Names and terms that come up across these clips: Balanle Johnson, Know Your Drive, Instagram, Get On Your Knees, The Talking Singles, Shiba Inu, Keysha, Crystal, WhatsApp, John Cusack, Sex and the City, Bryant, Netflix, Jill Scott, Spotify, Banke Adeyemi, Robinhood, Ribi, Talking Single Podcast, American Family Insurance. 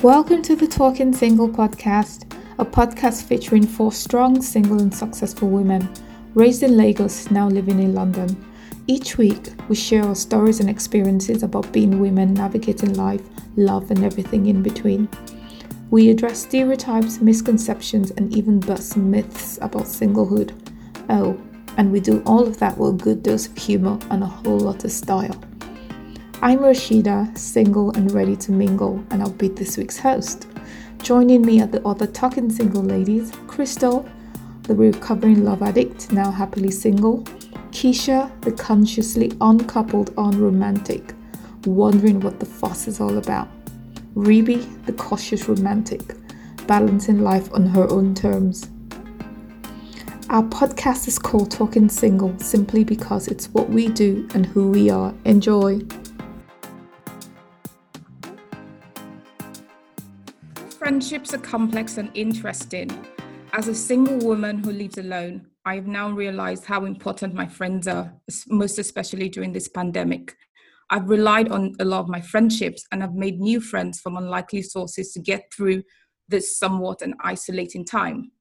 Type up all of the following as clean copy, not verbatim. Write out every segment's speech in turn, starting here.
Welcome to the Talking Single Podcast, a podcast featuring four strong, single and successful women, raised in Lagos, now living in London. Each week, we share our stories and experiences about being women, navigating life, love and everything in between. We address stereotypes, misconceptions and even bust some myths about singlehood. Oh, and we do all of that with a good dose of humour and a whole lot of style. I'm Rashida, single and ready to mingle, and I'll be this week's host. Joining me are the other Talking Single ladies, Crystal, the recovering love addict, now happily single, Keisha, the consciously uncoupled, unromantic, wondering what the fuss is all about, Ribi, the cautious romantic, balancing life on her own terms. Our podcast is called Talking Single simply because it's what we do and who we are. Enjoy! Friendships are complex and interesting. As a single woman who lives alone, I have now realized how important my friends are, most especially during this pandemic. I've relied on a lot of my friendships and I've made new friends from unlikely sources to get through this somewhat an isolating time.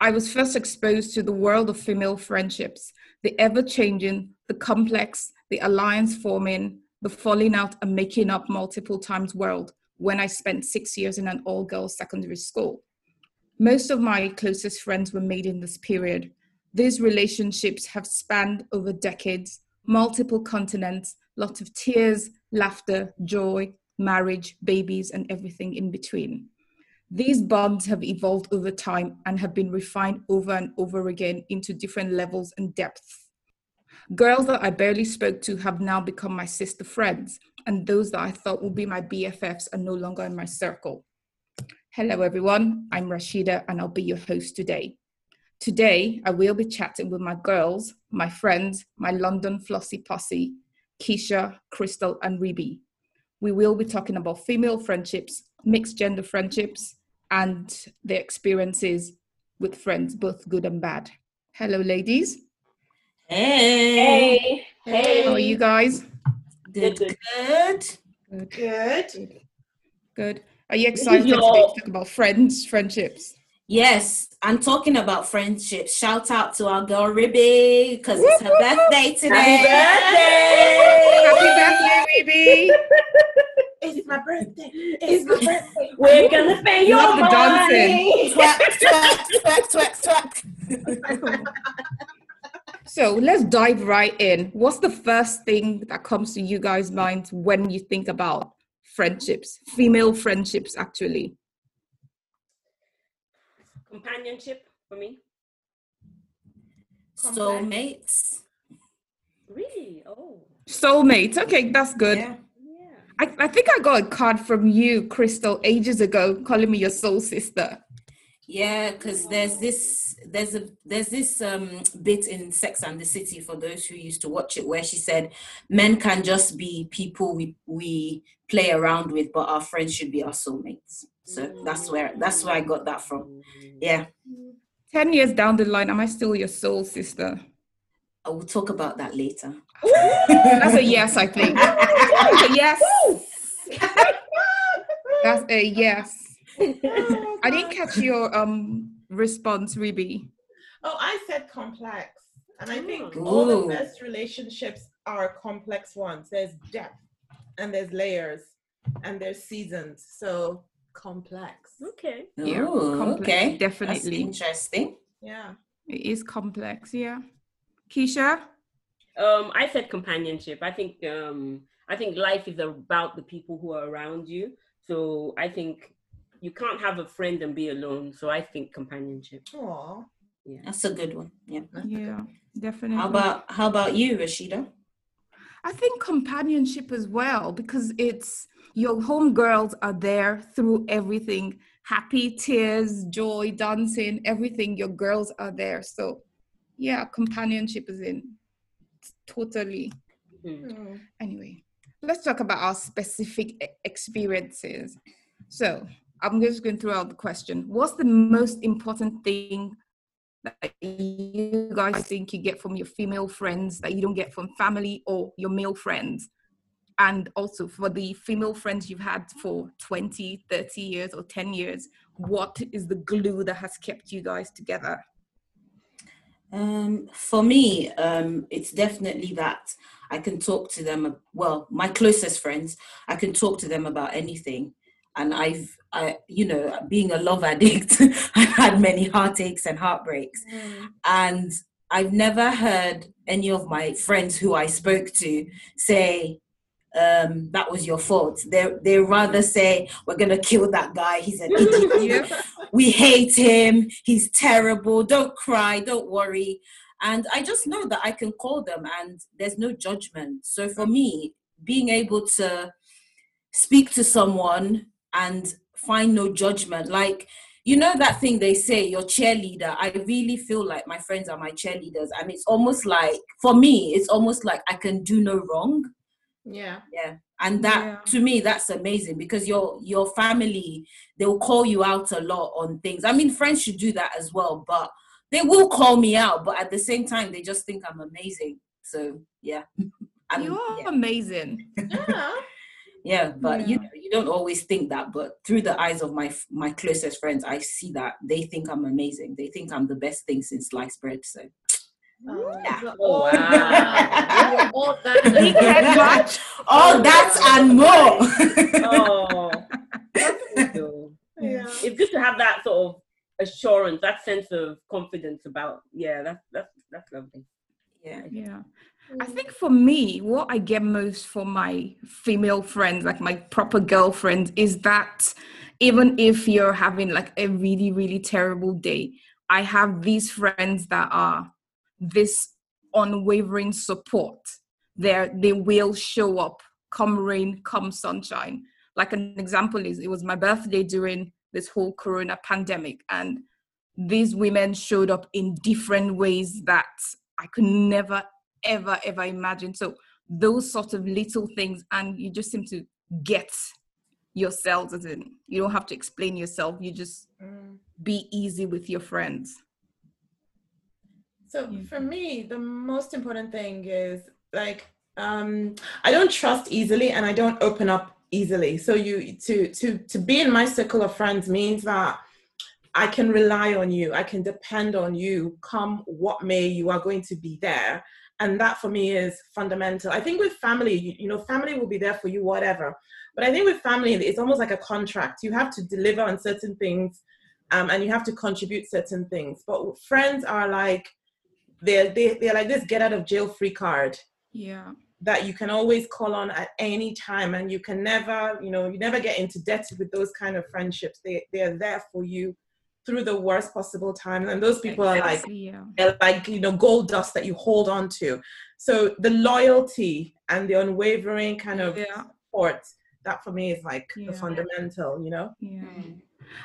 I was first exposed to the world of female friendships, the ever-changing, the complex, the alliance forming, the falling out and making up multiple times world, when I spent 6 years in an all-girls secondary school. Most of my closest friends were made in this period. These relationships have spanned over decades, multiple continents, lots of tears, laughter, joy, marriage, babies, and everything in between. These bonds have evolved over time and have been refined over and over again into different levels and depths. Girls that I barely spoke to have now become my sister friends, and those that I thought would be my BFFs are no longer in my circle. Hello everyone, I'm Rashida and I'll be your host today. Today, I will be chatting with my girls, my friends, my London Flossy Posse, Keisha, Crystal and Ribi. We will be talking about female friendships, mixed gender friendships and their experiences with friends, both good and bad. Hello ladies. Hey. Hey. How are you guys? Good. Are you excited to talk about friendships? Yes, I'm talking about friendships. Shout out to our girl Ribi because it's her birthday today. Happy birthday, Ribi! It's my birthday. We're gonna pay your money. Love the dancing. Twerk. So let's dive right in. What's the first thing that comes to you guys' minds when you think about friendships, female friendships actually? Companionship for me. Soulmates. Really? Oh. Soulmates. Okay, that's good. Yeah. I think I got a card from you, Crystal, ages ago, calling me your soul sister. Yeah, because there's this bit in Sex and the City for those who used to watch it, where she said men can just be people we play around with, but our friends should be our soulmates. So that's where I got that from. Yeah. 10 years down the line, am I still your soul sister? I will talk about that later. That's a yes, I think. That's a yes. That's a yes. I didn't catch your response, Ribi. Oh, I said complex. And I think all the best relationships are complex ones. There's depth. and there's layers and there's seasons. So complex. Okay. Yeah. Ooh, complex, okay. Definitely. That's interesting. Yeah. It is complex. Yeah. Keisha? I said companionship. I think life is about the people who are around you. So I think you can't have a friend and be alone. So I think companionship. Oh, yeah. That's a good one. Yeah. Yeah, definitely. How about you, Rashida? I think companionship as well, because it's your homegirls are there through everything. Happy, tears, joy, dancing, everything. Your girls are there. So yeah, companionship is in totally. Mm. Anyway, let's talk about our specific experiences. So I'm just going to throw out the question. What's the most important thing that you guys think you get from your female friends that you don't get from family or your male friends? And also for the female friends you've had for 20, 30 years or 10 years, what is the glue that has kept you guys together? For me, it's definitely that I can talk to them. Well, my closest friends, I can talk to them about anything. And being a love addict, I've had many heartaches and heartbreaks. Mm. And I've never heard any of my friends who I spoke to say, that was your fault. They rather say, we're going to kill that guy. He's an idiot. We hate him. He's terrible. Don't cry. Don't worry. And I just know that I can call them and there's no judgment. So for me, being able to speak to someone and find no judgment. Like, you know that thing they say, your cheerleader. I really feel like my friends are my cheerleaders. And it's almost like, for me, it's almost like I can do no wrong. Yeah. Yeah. And that, to me, that's amazing because your family, they'll call you out a lot on things. I mean, friends should do that as well, but they will call me out. But at the same time, they just think I'm amazing. So, yeah. You're amazing. Yeah. Yeah, but you don't always think that. But through the eyes of my closest friends, I see that they think I'm amazing. They think I'm the best thing since sliced bread. So, wow, all that and more. Oh, that's cool. Yeah. It's good to have that sort of assurance, that sense of confidence about. Yeah, that's lovely. Yeah, yeah. I think for me, what I get most from my female friends, like my proper girlfriends, is that even if you're having like a really, really terrible day, I have these friends that are this unwavering support. They will show up, come rain, come sunshine. Like an example is, it was my birthday during this whole corona pandemic, and these women showed up in different ways that I could never ever imagine. So those sort of little things, and you just seem to get yourselves, as in you don't have to explain yourself, you just be easy with your friends. So for me, the most important thing is like I don't trust easily and I don't open up easily. So you to be in my circle of friends means that I can rely on you, I can depend on you, come what may, you are going to be there. And that for me is fundamental. I think with family, family will be there for you, whatever. But I think with family, it's almost like a contract. You have to deliver on certain things and you have to contribute certain things. But friends are like, they're like this get out of jail free card. Yeah. That you can always call on at any time, and you can never, you never get into debt with those kind of friendships. They're there for you through the worst possible time. And those people are like, they're like, gold dust that you hold on to. So the loyalty and the unwavering kind of support, that for me is like the fundamental, Yeah.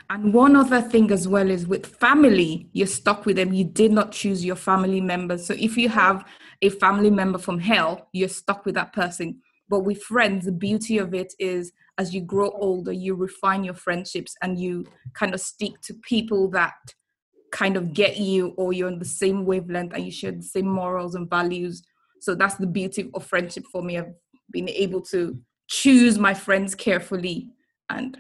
And one other thing as well is with family, you're stuck with them. You did not choose your family members. So if you have a family member from hell, you're stuck with that person. But with friends, the beauty of it is as you grow older, you refine your friendships and you kind of stick to people that kind of get you, or you're on the same wavelength and you share the same morals and values. So that's the beauty of friendship for me. I've been able to choose my friends carefully. And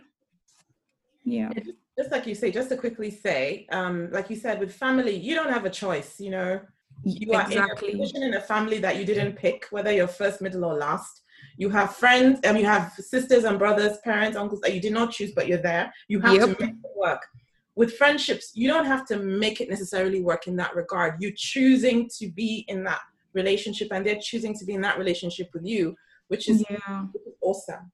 just like you say, just to quickly say, like you said, with family, you don't have a choice, You are in a position in a family that you didn't pick, whether you're first, middle or last. You have friends, and you have sisters and brothers, parents, uncles that you did not choose, but you're there. You have to make it work. With friendships, you don't have to make it necessarily work in that regard. You're choosing to be in that relationship, and they're choosing to be in that relationship with you, which is awesome.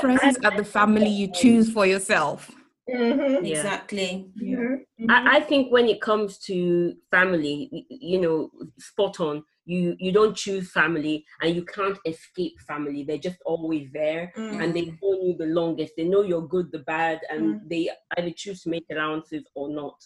Friends are the family you choose for yourself. Mm-hmm. Yeah. Exactly. Yeah. Mm-hmm. I think when it comes to family, you know, spot on. You don't choose family, and you can't escape family. They're just always there, and they've known you the longest. They know your good, the bad, and they either choose to make allowances or not.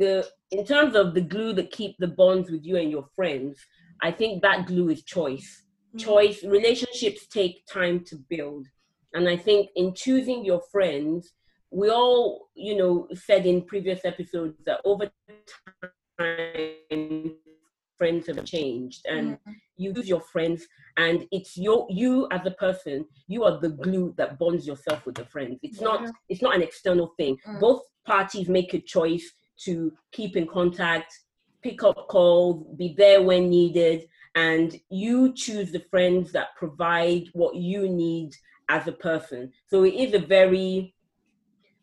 In terms of the glue that keep the bonds with you and your friends, I think that glue is choice. Choice. Relationships take time to build, and I think in choosing your friends, we all, you know, said in previous episodes that over time, friends have changed, and you use your friends, and it's you as a person. You are the glue that bonds yourself with the friends. It's not an external thing. Both parties make a choice to keep in contact, pick up calls, be there when needed, and you choose the friends that provide what you need as a person. So it is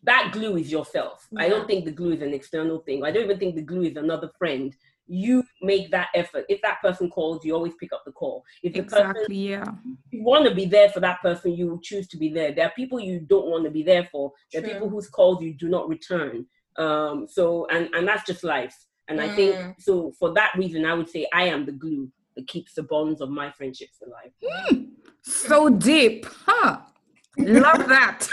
that glue is yourself. I don't think the glue is an external thing. I don't even think the glue is another friend. You make that effort. If that person calls, you always pick up the call. If the person, you want to be there for that person, you will choose to be there. There are people you don't want to be there for. There are people whose calls you do not return. So that's just life. And I think, so for that reason, I would say I am the glue that keeps the bonds of my friendships alive. So deep, huh? Love that.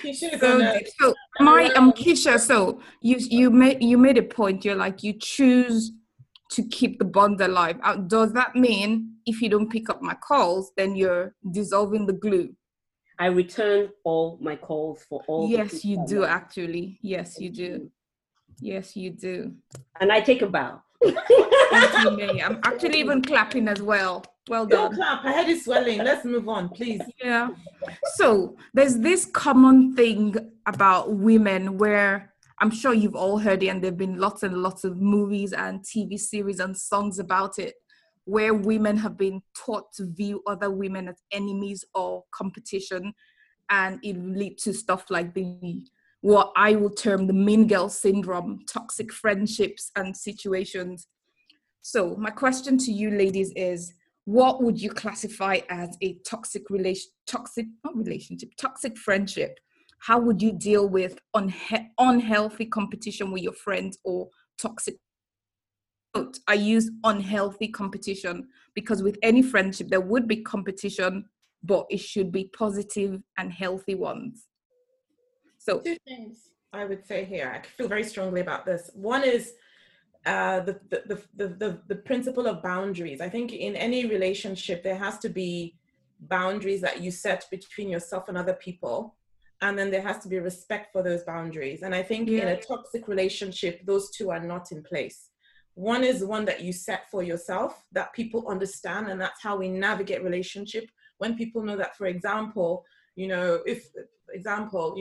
Keisha, so you made a point. You're like, you choose to keep the bond alive. Does that mean if you don't pick up my calls, then you're dissolving the glue? I return all my calls for all. Yes, you do, actually. Yes, you do. Yes, you do. And I take a bow. I'm actually even clapping as well. Well done. Don't clap. My head is swelling. Let's move on, please. Yeah. So there's this common thing about women where I'm sure you've all heard it, and there have been lots and lots of movies and TV series and songs about it, where women have been taught to view other women as enemies or competition, and it leads to stuff like what I will term the mean girl syndrome, toxic friendships and situations. So my question to you ladies is, what would you classify as a toxic friendship? How would you deal with unhealthy competition with your friends, or toxic? I use unhealthy competition because with any friendship, there would be competition, but it should be positive and healthy ones. So 2 things I would say here. I feel very strongly about this. One is the principle of boundaries. I think in any relationship, there has to be boundaries that you set between yourself and other people. And then there has to be respect for those boundaries. And I think in a toxic relationship, those 2 are not in place. One is one that you set for yourself, that people understand. And that's how we navigate relationship. When people know that, for example, you know, I don't call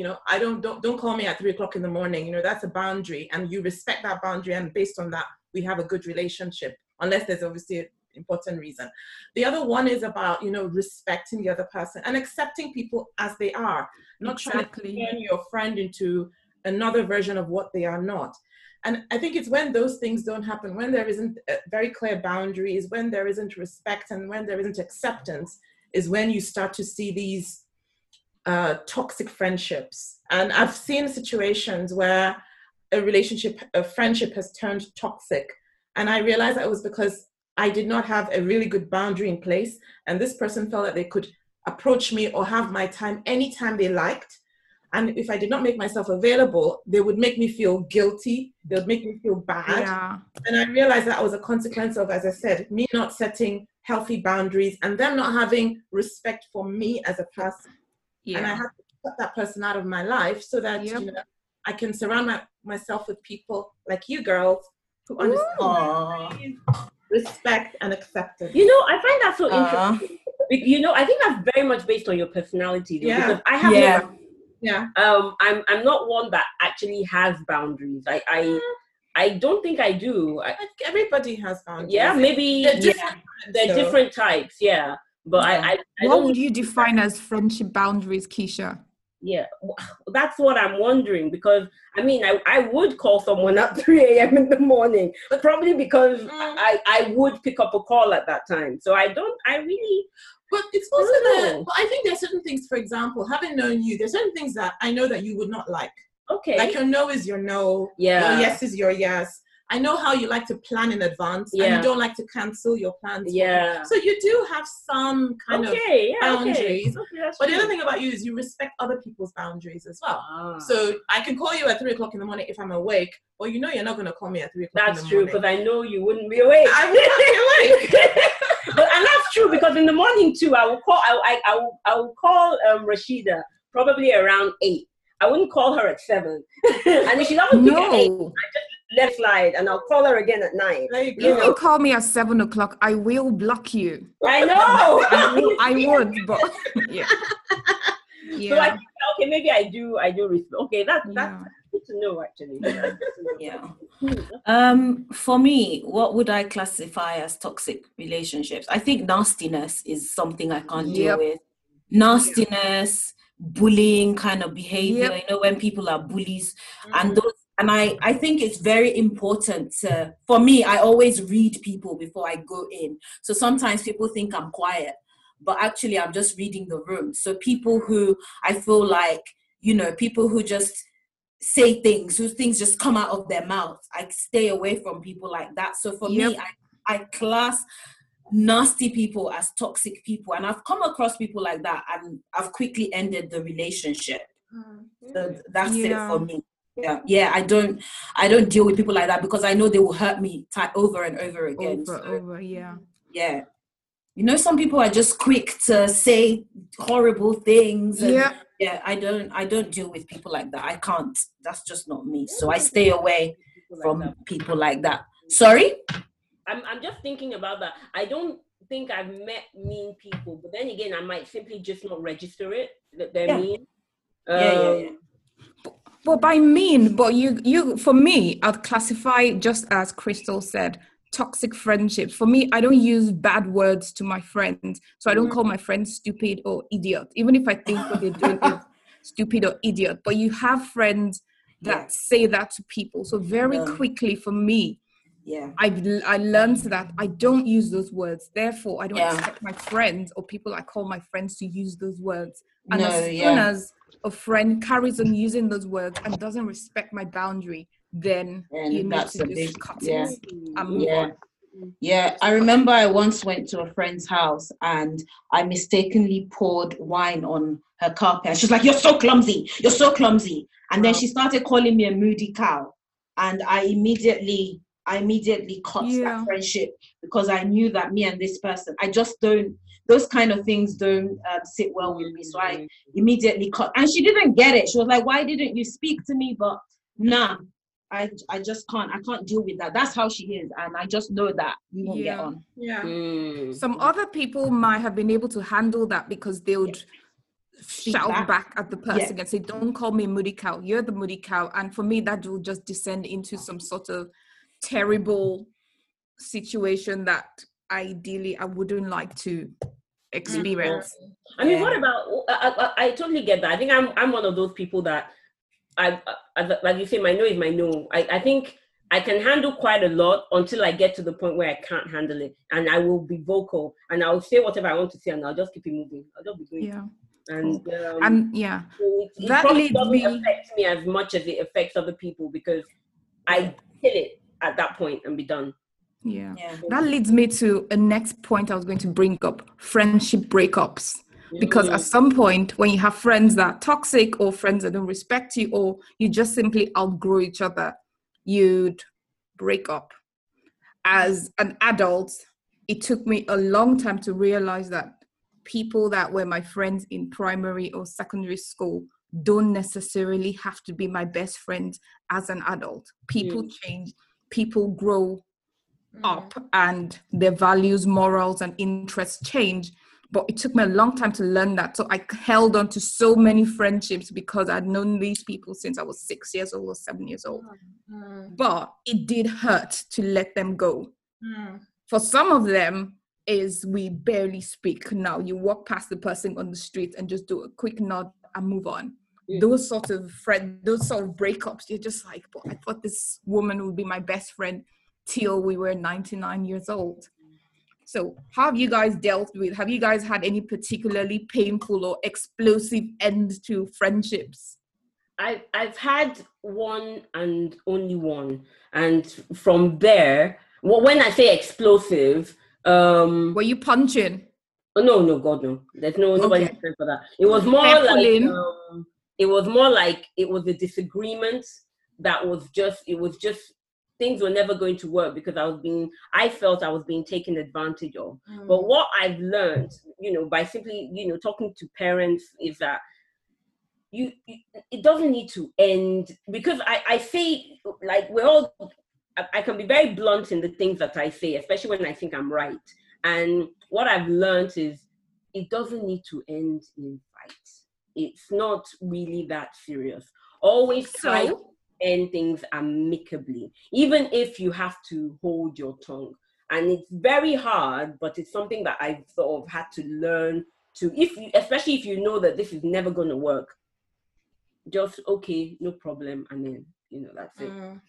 me at 3:00 in the morning, you know, that's a boundary, and you respect that boundary, and based on that, we have a good relationship, unless there's obviously an important reason. The other one is about, you know, respecting the other person and accepting people as they are, not trying to turn your friend into another version of what they are not. And I think it's when those things don't happen, when there isn't very clear boundaries, when there isn't respect, and when there isn't acceptance, is when you start to see these toxic friendships. And I've seen situations where a friendship has turned toxic, and I realized that it was because I did not have a really good boundary in place, and this person felt that they could approach me or have my time anytime they liked, and if I did not make myself available, they would make me feel guilty, they would make me feel bad. And I realized that was a consequence of, as I said, me not setting healthy boundaries and them not having respect for me as a person. Yeah. And I have to cut that person out of my life so that you know, I can surround myself with people like you girls who understand, respect, and acceptance. You know, I find that so interesting. You know, I think that's very much based on your personality. Though, because I have I'm not one that actually has boundaries. I don't think I do. Everybody has boundaries. Yeah, maybe they're different types. Yeah. But yeah. What would you define as friendship boundaries, Keisha? Yeah, that's what I'm wondering, because I mean, I would call someone at 3 a.m. in the morning, but probably because I would pick up a call at that time. So I really... But it's also that, I think there are certain things, for example, having known you, there's certain things that I know that you would not like. Okay. Like your no is your no. Yeah. Your yes is your yes. I know how you like to plan in advance, and you don't like to cancel your plans. Yeah. So you do have some kind of boundaries. Okay, but the other thing about you is you respect other people's boundaries as well. Ah. So I can call you at 3 o'clock in the morning if I'm awake, but you know you're not going to call me at 3 o'clock in the morning. That's true, because I know you wouldn't be awake. I wouldn't be awake. And that's true, because in the morning too, I will call Rashida probably around 8. I wouldn't call her at 7. And if she doesn't pick at 8, I just left slide, and I'll call her again at 9. If you call me at 7 o'clock, I will block you. I know. I would, but yeah. So I think, okay, maybe I do respect. Okay, that's good to know, actually. For me, what would I classify as toxic relationships? I think nastiness is something I can't deal with. Nastiness, bullying kind of behavior. Yep. You know, when people are bullies, and those. And I think it's very important for me. I always read people before I go in. So sometimes people think I'm quiet, but actually I'm just reading the room. So people who I feel like, you know, people who just say things, whose things just come out of their mouth. I stay away from people like that. So for me, I class nasty people as toxic people. And I've come across people like that, and I've quickly ended the relationship. So that's it for me. Yeah, I don't deal with people like that, because I know they will hurt me over and over again. Yeah. You know, some people are just quick to say horrible things. And I don't deal with people like that. I can't. That's just not me. So I stay away from people like that. Sorry? I'm just thinking about that. I don't think I've met mean people, but then again, I might simply just not register it that they're mean. But by mean, but you for me, I'd classify, just as Crystal said, toxic friendships. For me, I don't use bad words to my friends. So I don't call my friends stupid or idiot, even if I think what they're doing is stupid or idiot. But you have friends that say that to people. So very quickly for me, I learned that I don't use those words. Therefore, I don't expect my friends or people I call my friends to use those words. And as soon as a friend carries on using those words and doesn't respect my boundary, then you need to just cut it. I remember I once went to a friend's house and I mistakenly poured wine on her carpet. She's like, you're so clumsy. And then she started calling me a moody cow. And I immediately cut that friendship, because I knew that me and this person, I just don't, those kind of things don't sit well with me. So I immediately cut. And she didn't get it. She was like, why didn't you speak to me? But nah, I just can't. I can't deal with that. That's how she is. And I just know that we won't get on. Some other people might have been able to handle that, because they would shout back at the person and say, don't call me moody cow. You're the moody cow. And for me, that will just descend into some sort of terrible situation that ideally I wouldn't like to experience. I mean, what about, I totally get that. I think I'm one of those people that I like you say, my no is my no. I think I can handle quite a lot until I get to the point where I can't handle it, and I will be vocal and I'll say whatever I want to say, and I'll just keep it moving. I'll just be doing it. So it probably doesn't affect me as much as it affects other people, because I kill it at that point and be done. That leads me to a next point I was going to bring up: friendship breakups. Because at some point, when you have friends that are toxic, or friends that don't respect you, or you just simply outgrow each other, you'd break up. As an adult, it took me a long time to realize that people that were my friends in primary or secondary school don't necessarily have to be my best friends as an adult. People change, people grow up, and their values, morals, and interests change. But it took me a long time to learn that. So I held on to so many friendships, because I'd known these people since I was 6 years old or 7 years old. But it did hurt to let them go. For some of them, is we barely speak now. You walk past the person on the street and just do a quick nod and move on. Yeah. Those sort of breakups, you're just like, but I thought this woman would be my best friend till we were 99 years old. So how have you guys dealt with, have you guys had any particularly painful or explosive end to friendships? I've had one and only one. And from there, well, when I say explosive... were you punching? No, God, no. There's nobody prepared for that. It was more like... it was a disagreement that was just... It was just... Things were never going to work because I felt I was being taken advantage of. Mm. But what I've learned, by simply, talking to parents is that it doesn't need to end, because I say, like, we're all, I can be very blunt in the things that I say, especially when I think I'm right. And what I've learned is it doesn't need to end in fights. It's not really that serious. Always try to end things amicably, even if you have to hold your tongue. And it's very hard, but it's something that I've sort of had to learn to, especially if you know that this is never going to work. Just okay, no problem, and then that's it. And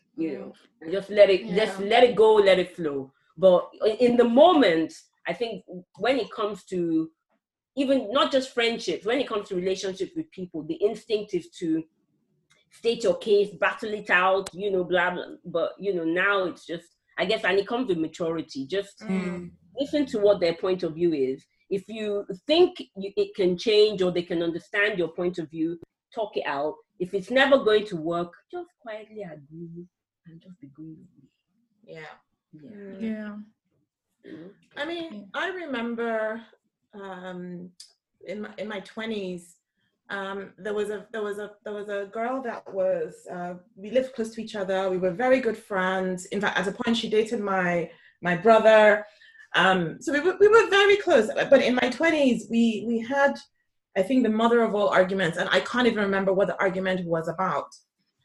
just let it go, let it flow. But in the moment, I think when it comes to even not just friendships, when it comes to relationships with people, the instinct is to state your case, battle it out, blah blah. But now it's just, I guess, and it comes with maturity. Just listen to what their point of view is. If you think it can change or they can understand your point of view, talk it out. If it's never going to work, just quietly agree and just be good. Yeah. I mean, I remember in my 20s, there was a girl that was, we lived close to each other. We were very good friends. In fact, at a point, she dated my brother. So we were very close. But in my 20s, we had, I think, the mother of all arguments, and I can't even remember what the argument was about.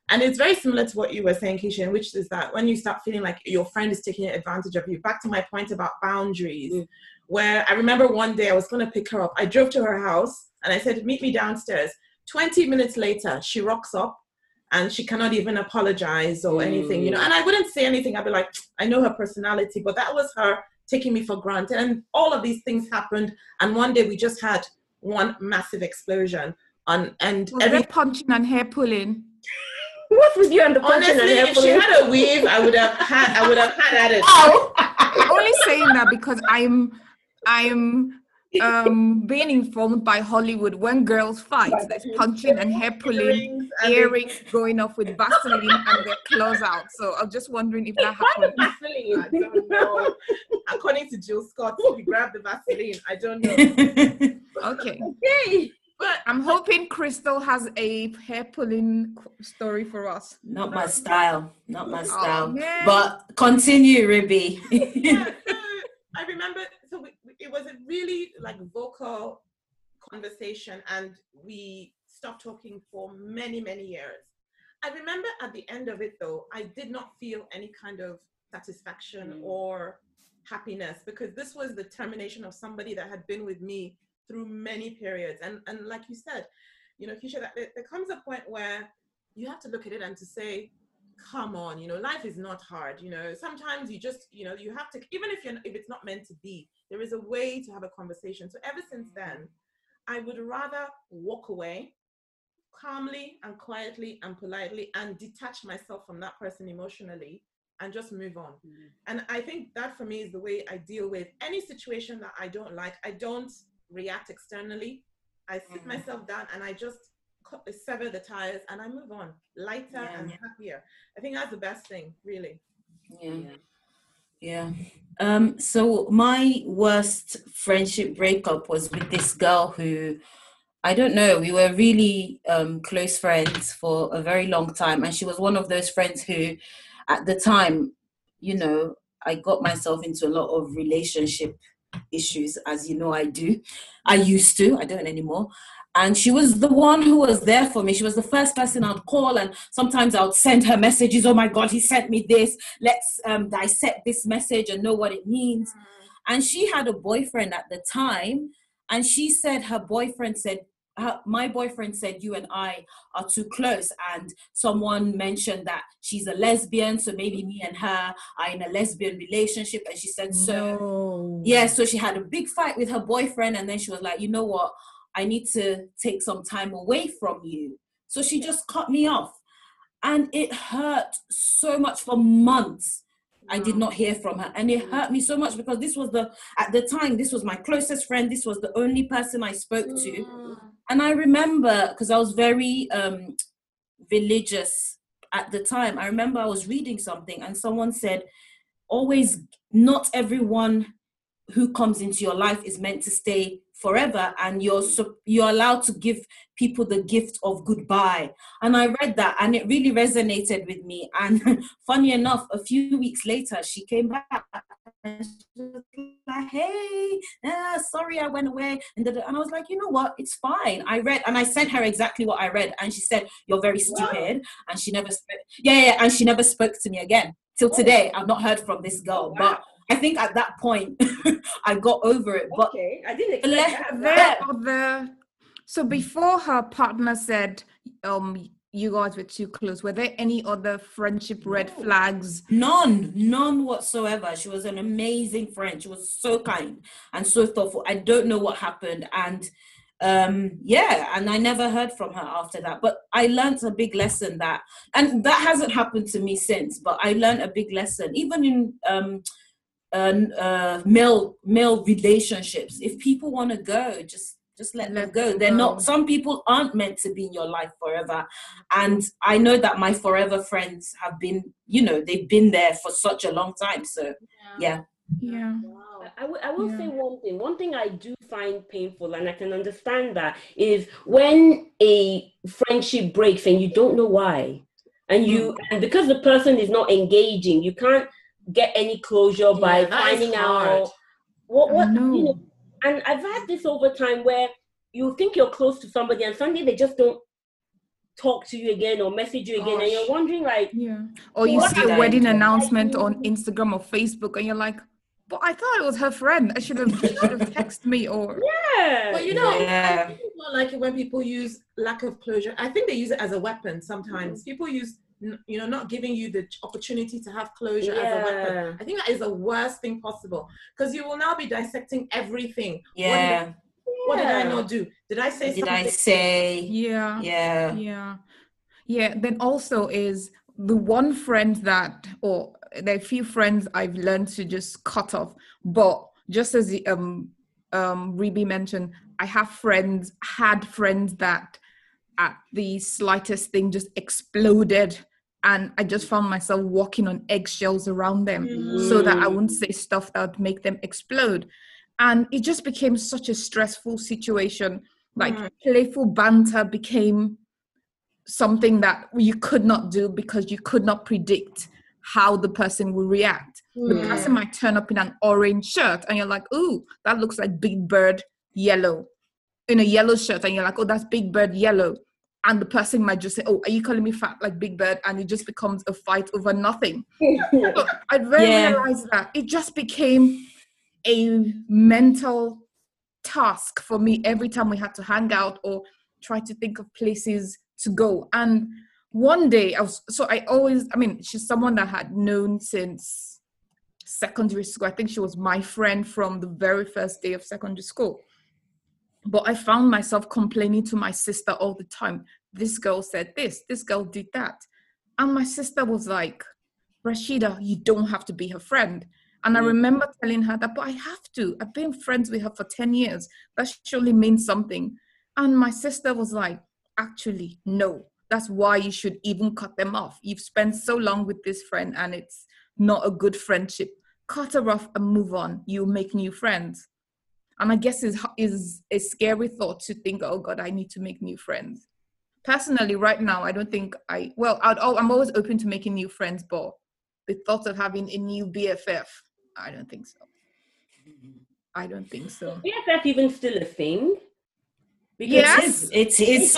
And it's very similar to what you were saying, Keisha, which is that when you start feeling like your friend is taking advantage of you, back to my point about boundaries, where I remember one day I was going to pick her up. I drove to her house and I said, meet me downstairs. 20 minutes later, she rocks up and she cannot even apologize or anything, and I wouldn't say anything. I'd be like, I know her personality, but that was her taking me for granted. And all of these things happened. And one day we just had one massive explosion punching and hair pulling. What was you and the punching? Honestly, and hair pulling? If she had a weave, I would have had at it. Oh, I'm only saying that because I'm being informed by Hollywood, when girls fight, there's punching and hair pulling, earrings going off with Vaseline and their claws out. So I'm just wondering if that happened. I don't know. According to Jill Scott, if you grab the Vaseline, I don't know. Okay. But I'm hoping Crystal has a hair pulling story for us. Not my style. Man. But continue, Ribi. I remember, so it was a really vocal conversation, and we stopped talking for many, many years. I remember at the end of it, though, I did not feel any kind of satisfaction or happiness, because this was the termination of somebody that had been with me through many periods. And like you said, Keisha, that there comes a point where you have to look at it and to say, come on, life is not hard. Sometimes you just, you have to, even if it's not meant to be, there is a way to have a conversation. So ever since then, I would rather walk away calmly and quietly and politely and detach myself from that person emotionally and just move on. And I think that for me is the way I deal with any situation that I don't like. I don't react externally. I sit myself down and I just sever the ties and I move on, lighter and happier. I think that's the best thing, really. So my worst friendship breakup was with this girl who, I don't know, we were really close friends for a very long time, and she was one of those friends who, at the time, I got myself into a lot of relationship issues, as I don't anymore. And she was the one who was there for me. She was the first person I'd call, and sometimes I would send her messages. Oh my God, he sent me this. Let's dissect this message and know what it means. And she had a boyfriend at the time. And she said her boyfriend said, my boyfriend said, you and I are too close. And someone mentioned that she's a lesbian, so maybe me and her are in a lesbian relationship. And she said, so she had a big fight with her boyfriend. And then she was like, you know what? I need to take some time away from you. So she just cut me off. And it hurt so much. For months, I did not hear from her. And it hurt me so much because this was at the time, this was my closest friend. This was the only person I spoke to. And I remember, because I was very religious at the time, I remember I was reading something and someone said, always, not everyone who comes into your life is meant to stay forever, and you're allowed to give people the gift of goodbye. And I read that and it really resonated with me. And funny enough, a few weeks later, she came back and she was like, hey, sorry I went away. And I was like, you know what? It's fine. I read, and I sent her exactly what I read. And she said, you're very stupid. What? And she never spoke. And she never spoke to me again. Till today, I've not heard from this girl. Wow. But I think at that point, I got over it. But okay, I didn't expect that. So before her partner said, you guys were too close, were there any other friendship red flags? None whatsoever. She was an amazing friend. She was so kind and so thoughtful. I don't know what happened. And and I never heard from her after that. But I learned a big lesson that, and that hasn't happened to me since, but I learned a big lesson, even in male relationships. If people want to go, just let them go. They're not, some people aren't meant to be in your life forever. And I know that my forever friends have been, they've been there for such a long time. So yeah. Wow. I will say one thing. One thing I do find painful, and I can understand that, is when a friendship breaks and you don't know why, and because the person is not engaging, you can't get any closure by finding out what And I've had this over time where you think you're close to somebody and suddenly they just don't talk to you again or message you again, and you're wondering or you see a wedding announcement on Instagram or Facebook and you're like, but I thought it was her friend. I should have texted me or... Yeah. But I think it's not like it when people use lack of closure. I think they use it as a weapon sometimes. People use, not giving you the opportunity to have closure as a weapon. I think that is the worst thing possible. Because you will now be dissecting everything. Yeah. What did I not do? Did I say something? Yeah. Then also is the one friend that... or. There are a few friends I've learned to just cut off, but just as Ribi mentioned, I had friends that at the slightest thing just exploded, and I just found myself walking on eggshells around them so that I wouldn't say stuff that would make them explode. And it just became such a stressful situation. Like playful banter became something that you could not do because you could not predict how the person will react. The person might turn up in an orange shirt and you're like, ooh, that looks like Big Bird yellow. In a yellow shirt, and you're like, oh, that's Big Bird yellow. And the person might just say, oh, are you calling me fat like Big Bird? And it just becomes a fight over nothing. I realized that it just became a mental task for me every time we had to hang out or try to think of places to go. And one day, she's someone that I had known since secondary school. I think she was my friend from the very first day of secondary school. But I found myself complaining to my sister all the time. This girl said this, this girl did that. And my sister was like, Rashida, you don't have to be her friend. And I remember telling her that, but I have to. I've been friends with her for 10 years. That surely means something. And my sister was like, actually, no. That's why you should even cut them off. You've spent so long with this friend and it's not a good friendship. Cut her off and move on. You'll make new friends. And I guess is a scary thought to think, oh God, I need to make new friends. Personally, right now, I don't think I'm always open to making new friends, but the thought of having a new BFF, I don't think so. BFF even still a thing? Because yes. It is.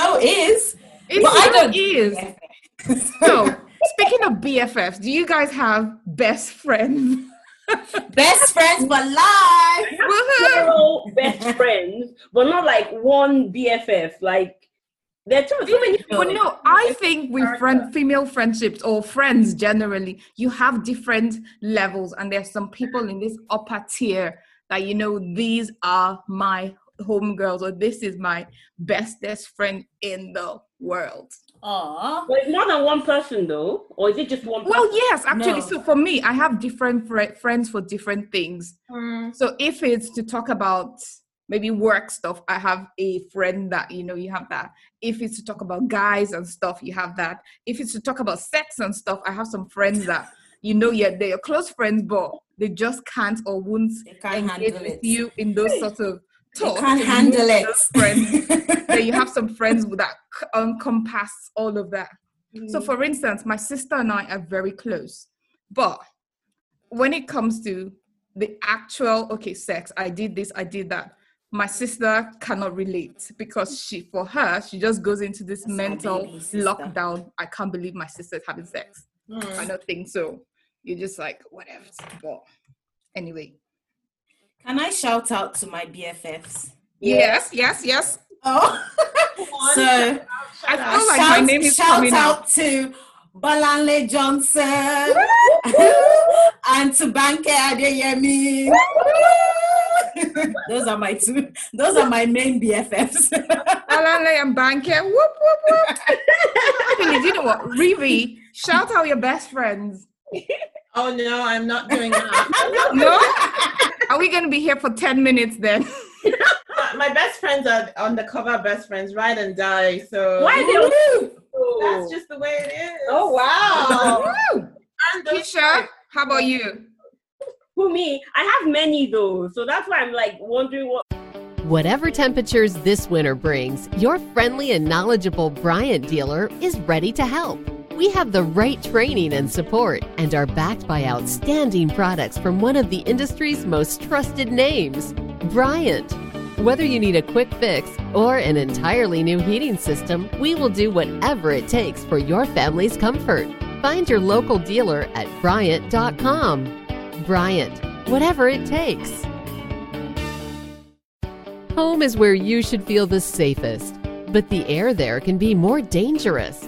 So, speaking of BFFs, do you guys have best friends? Best friends for life. Several best friends, but not like one BFF. Like there are too many. Well, no, I think with female friendships or friends generally, you have different levels, and there's some people in this upper tier that you know these are my homegirls, or this is my bestest friend in the world. Aww. But it's more than one person though, or is it just one person? Well, yes, actually. No. So for me, I have different friends for different things. So if it's to talk about maybe work stuff, I have a friend that, you know, you have that. If it's to talk about guys and stuff, you have that. If it's to talk about sex and stuff, I have some friends that, you know, yeah, they're your close friends, but they just can't or won't engage with you in those sort of talk. You can't handle it. So you have some friends that encompass all of that. So for instance, my sister and I are very close, but when it comes to the actual, okay, sex, I did this, I did that, my sister cannot relate, because for her she just goes into this mental lockdown. I can't believe my sister is having sex. I don't think so. You're just like, whatever. But anyway, can I shout out to my BFFs? Yes. Oh, so I feel like my name is coming out. Shout out to Balanle Johnson and to Banke Adeyemi. Those are my main BFFs. Balanle and Banke. Whoop whoop whoop. Actually, do you know what? Ribi, shout out your best friends. Oh no, I'm not doing that. No. Are we going to be here for 10 minutes then? My best friends are undercover best friends, ride and die. So why do? That's just the way it is. Oh, wow. Keisha, how about you? For me, I have many though. So that's why I'm like wondering what. Whatever temperatures this winter brings, your friendly and knowledgeable Bryant dealer is ready to help. We have the right training and support and are backed by outstanding products from one of the industry's most trusted names, Bryant. Whether you need a quick fix or an entirely new heating system, we will do whatever it takes for your family's comfort. Find your local dealer at Bryant.com. Bryant, whatever it takes. Home is where you should feel the safest, but the air there can be more dangerous,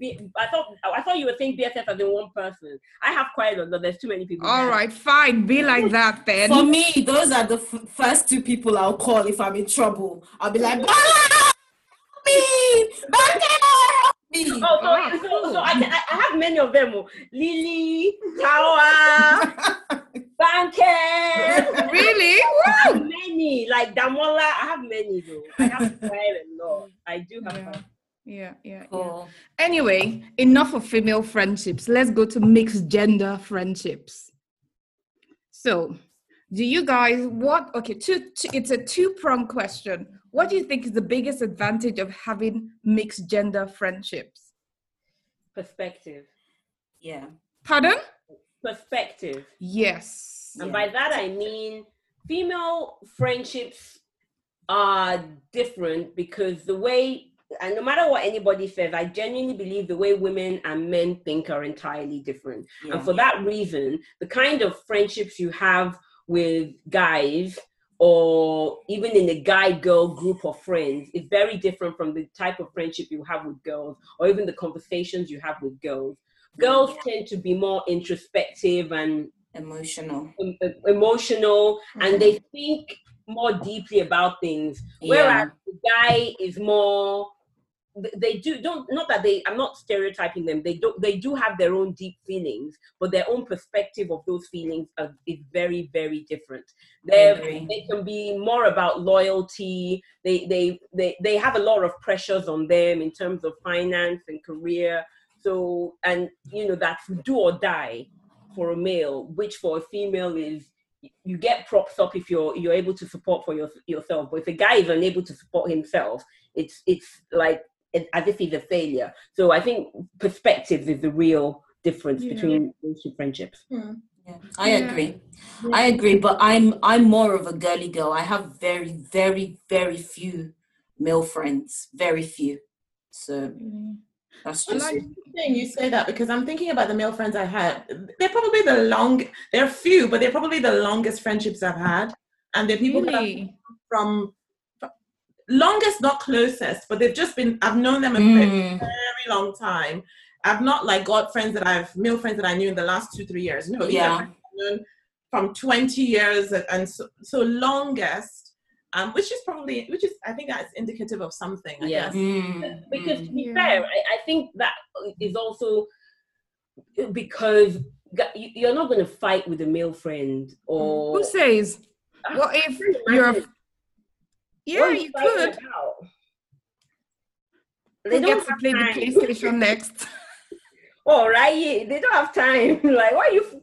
I thought you would think BFF as in one person. I have quite a lot. There's too many people. All right, fine. Be like that then. For me, those are the first 2 people I'll call if I'm in trouble. I'll be like, help me. Oh, so I have many of them. Lily, Kawa, Banker. Really? I have many. Like Damola, I have many though. I have quite a lot. I do have quite a lot. Yeah. Cool. Anyway, enough of female friendships. Let's go to mixed gender friendships. So, do you guys it's a 2-pronged question. What do you think is the biggest advantage of having mixed gender friendships? Perspective. Yeah. Pardon? Perspective. Yes. And by that I mean female friendships are different because the way, and no matter what anybody says, I genuinely believe the way women and men think are entirely different. Yeah. And for that reason, the kind of friendships you have with guys or even in a guy-girl group of friends is very different from the type of friendship you have with girls or even the conversations you have with girls. Girls tend to be more introspective and emotional, and they think more deeply about things, whereas the guy is more... I'm not stereotyping them. They do have their own deep feelings, but their own perspective of those feelings is very, very different. They can be more about loyalty. They have a lot of pressures on them in terms of finance and career. So, and you know, that's do or die for a male, which for a female is you get propped up if you're able to support for yourself. But if a guy is unable to support himself, it's like as if he's a failure. So I think perspective is the real difference between friendships. Yeah. Yeah. I agree. Yeah. I agree, but I'm more of a girly girl. I have very, very, very few male friends. Very few. So that's just interesting you say that, because I'm thinking about the male friends I had. They're probably they're few, but they're probably the longest friendships I've had. And they're people that are from longest, not closest, but they've just been, I've known them a very long time. I've not got friends that male friends that I knew in the last 2-3 years. No, I've known from 20 years and so longest, which is I think that's indicative of something, I guess. Mm. Because to be fair, I think that is also because you're not going to fight with a male friend or... Who says? What if you're... you could. They don't get to play the PlayStation next. All right, they don't have time.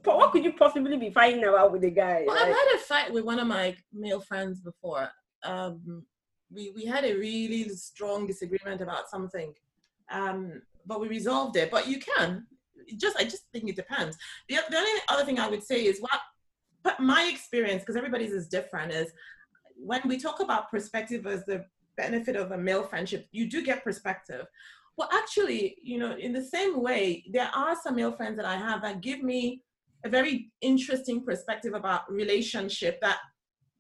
What could you possibly be fighting about with the guy? Well, I've had a fight with one of my male friends before. We had a really strong disagreement about something, but we resolved it. But you can I just think it depends. The only other thing I would say is but my experience, because everybody's is different, is when we talk about perspective as the benefit of a male friendship, you do get perspective. Well, actually, in the same way, there are some male friends that I have that give me a very interesting perspective about relationship that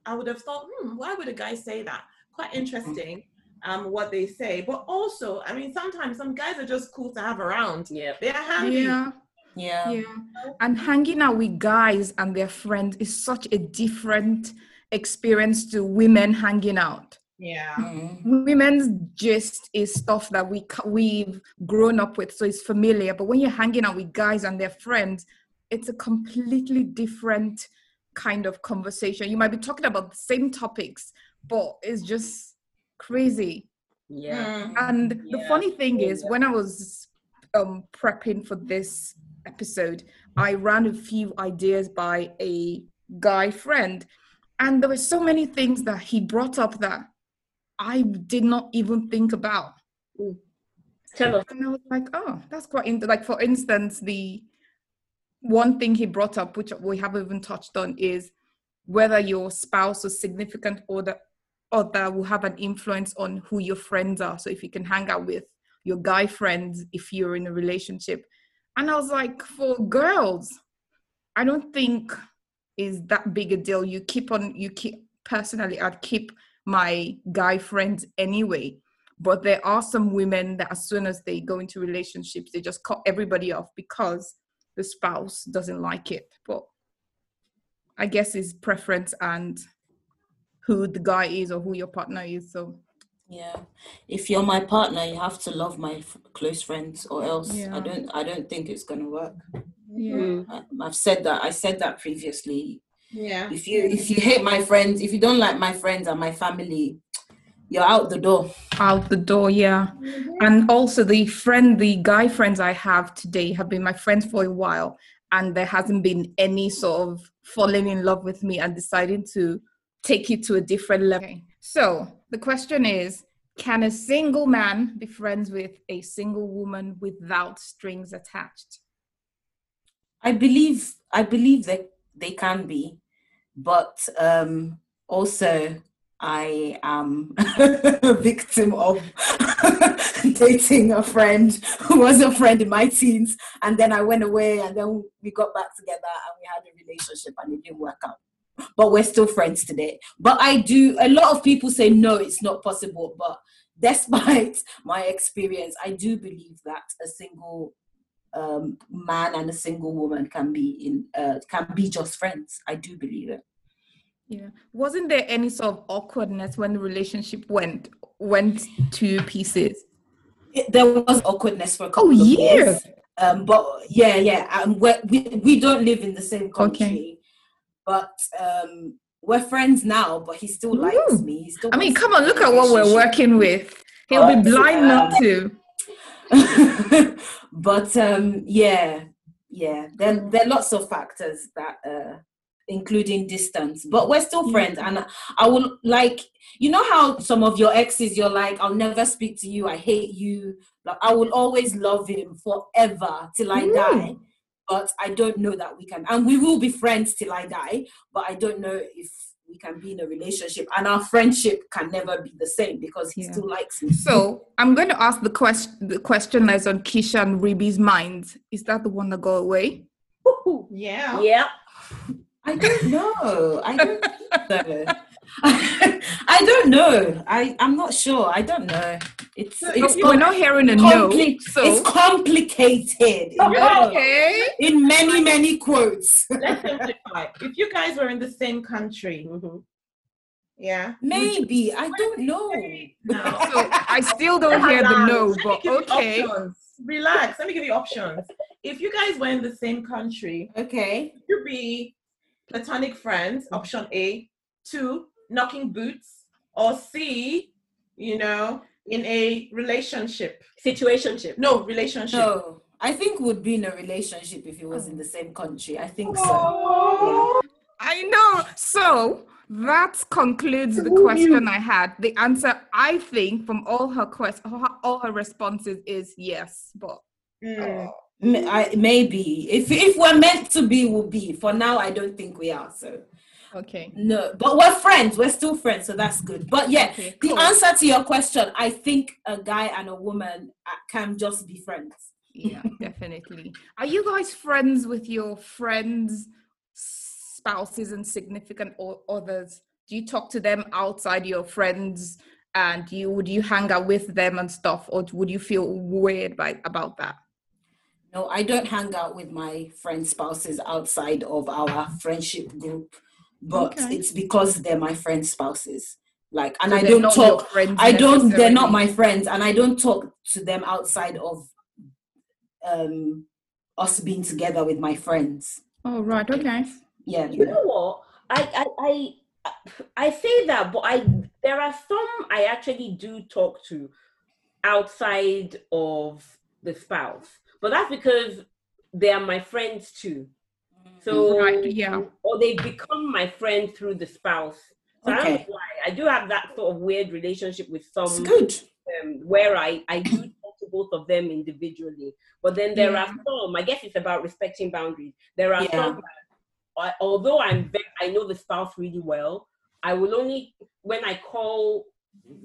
I would have thought, why would a guy say that? Quite interesting, what they say. But also, I mean, sometimes some guys are just cool to have around. Yeah. They're handy. Yeah. And hanging out with guys and their friends is such a different experience to women hanging out. Yeah. Mm-hmm. Women's gist is stuff that we've grown up with, so it's familiar. But when you're hanging out with guys and their friends, it's a completely different kind of conversation. You might be talking about the same topics, but it's just crazy. Yeah. And the funny thing is, when I was prepping for this episode, I ran a few ideas by a guy friend, and there were so many things that he brought up that I did not even think about. Ooh. Tell us. And I was like, oh, that's quite interesting. Like, for instance, the one thing he brought up, which we haven't even touched on, is whether your spouse or significant other will have an influence on who your friends are. So if you can hang out with your guy friends, if you're in a relationship. And I was like, for girls, I don't think is that big a deal. Personally, I'd keep my guy friends anyway, but there are some women that as soon as they go into relationships, they just cut everybody off because the spouse doesn't like it. But I guess it's preference and who the guy is or who your partner is. So yeah, if you're my partner, you have to love my close friends, or else I don't think it's gonna work. Yeah, I've said that. I said that previously. Yeah. If you hate my friends, if you don't like my friends and my family, you're out the door. Out the door, yeah. Mm-hmm. And also the guy friends I have today have been my friends for a while, and there hasn't been any sort of falling in love with me and deciding to take it to a different level. Okay. So the question is, can a single man be friends with a single woman without strings attached? I believe that they can be, but also I am a victim of dating a friend who was a friend in my teens, and then I went away, and then we got back together and we had a relationship, and it didn't work out. But we're still friends today. But a lot of people say, no, it's not possible. But despite my experience, I do believe that a single man and a single woman can be just friends. I do believe it. Yeah. Wasn't there any sort of awkwardness when the relationship went to pieces? There was awkwardness for a couple of years. But we don't live in the same country. Okay. But we're friends now. But he still likes me. He still come on, look at what we're working with. He'll be blind not to. But there are lots of factors that including distance, but we're still friends. And I will, like, you know how some of your exes, you're like, I'll never speak to you, I hate you, like, I will always love him forever till I die, but I don't know that we can, and we will be friends till I die, but I don't know if we can be in a relationship, and our friendship can never be the same because he still likes me. So I'm going to ask the question that's on Keisha and Ribi's mind. Is that the one that got away? Ooh, yeah. Yeah. I don't know. I don't think so. I don't know. I'm not sure. I don't know. It's we're not hearing a no. So. It's complicated. Okay. In many quotes. Let's simplify. If you guys were in the same country, maybe I don't know. No. So I still don't hear the no. But okay. Relax. Let me give you options. If you guys were in the same country, okay, you'd be platonic friends. Option A. 2, knocking boots, or C, you know, in a relationship. Situationship. No, relationship. No, I think would be in a relationship if it was in the same country. I think so. Yeah. I know. So that concludes the question I had. The answer, I think, from all her responses is yes, but... Maybe. If we're meant to be, we'll be. For now, I don't think we are, so... Okay. No, but we're friends. We're still friends, so that's good. But yeah, okay, cool. The answer to your question, I think a guy and a woman can just be friends. Yeah, definitely. Are you guys friends with your friends, spouses, and significant others? Do you talk to them outside your friends, and would you hang out with them and stuff, or would you feel weird about that? No, I don't hang out with my friends' spouses outside of our friendship group. But it's because they're my friends' spouses. Like, and so I don't talk. They're not my friends, and I don't talk to them outside of us being together with my friends. Oh right, okay. Yeah. You know what? I say that, but there are some I actually do talk to outside of the spouse, but that's because they are my friends too. So or they become my friend through the spouse. So I don't know why. I do have that sort of weird relationship with some. It's good. Where I do talk to both of them individually, but then there are some. I guess it's about respecting boundaries. There are some that, although I know the spouse really well, I will only, when I call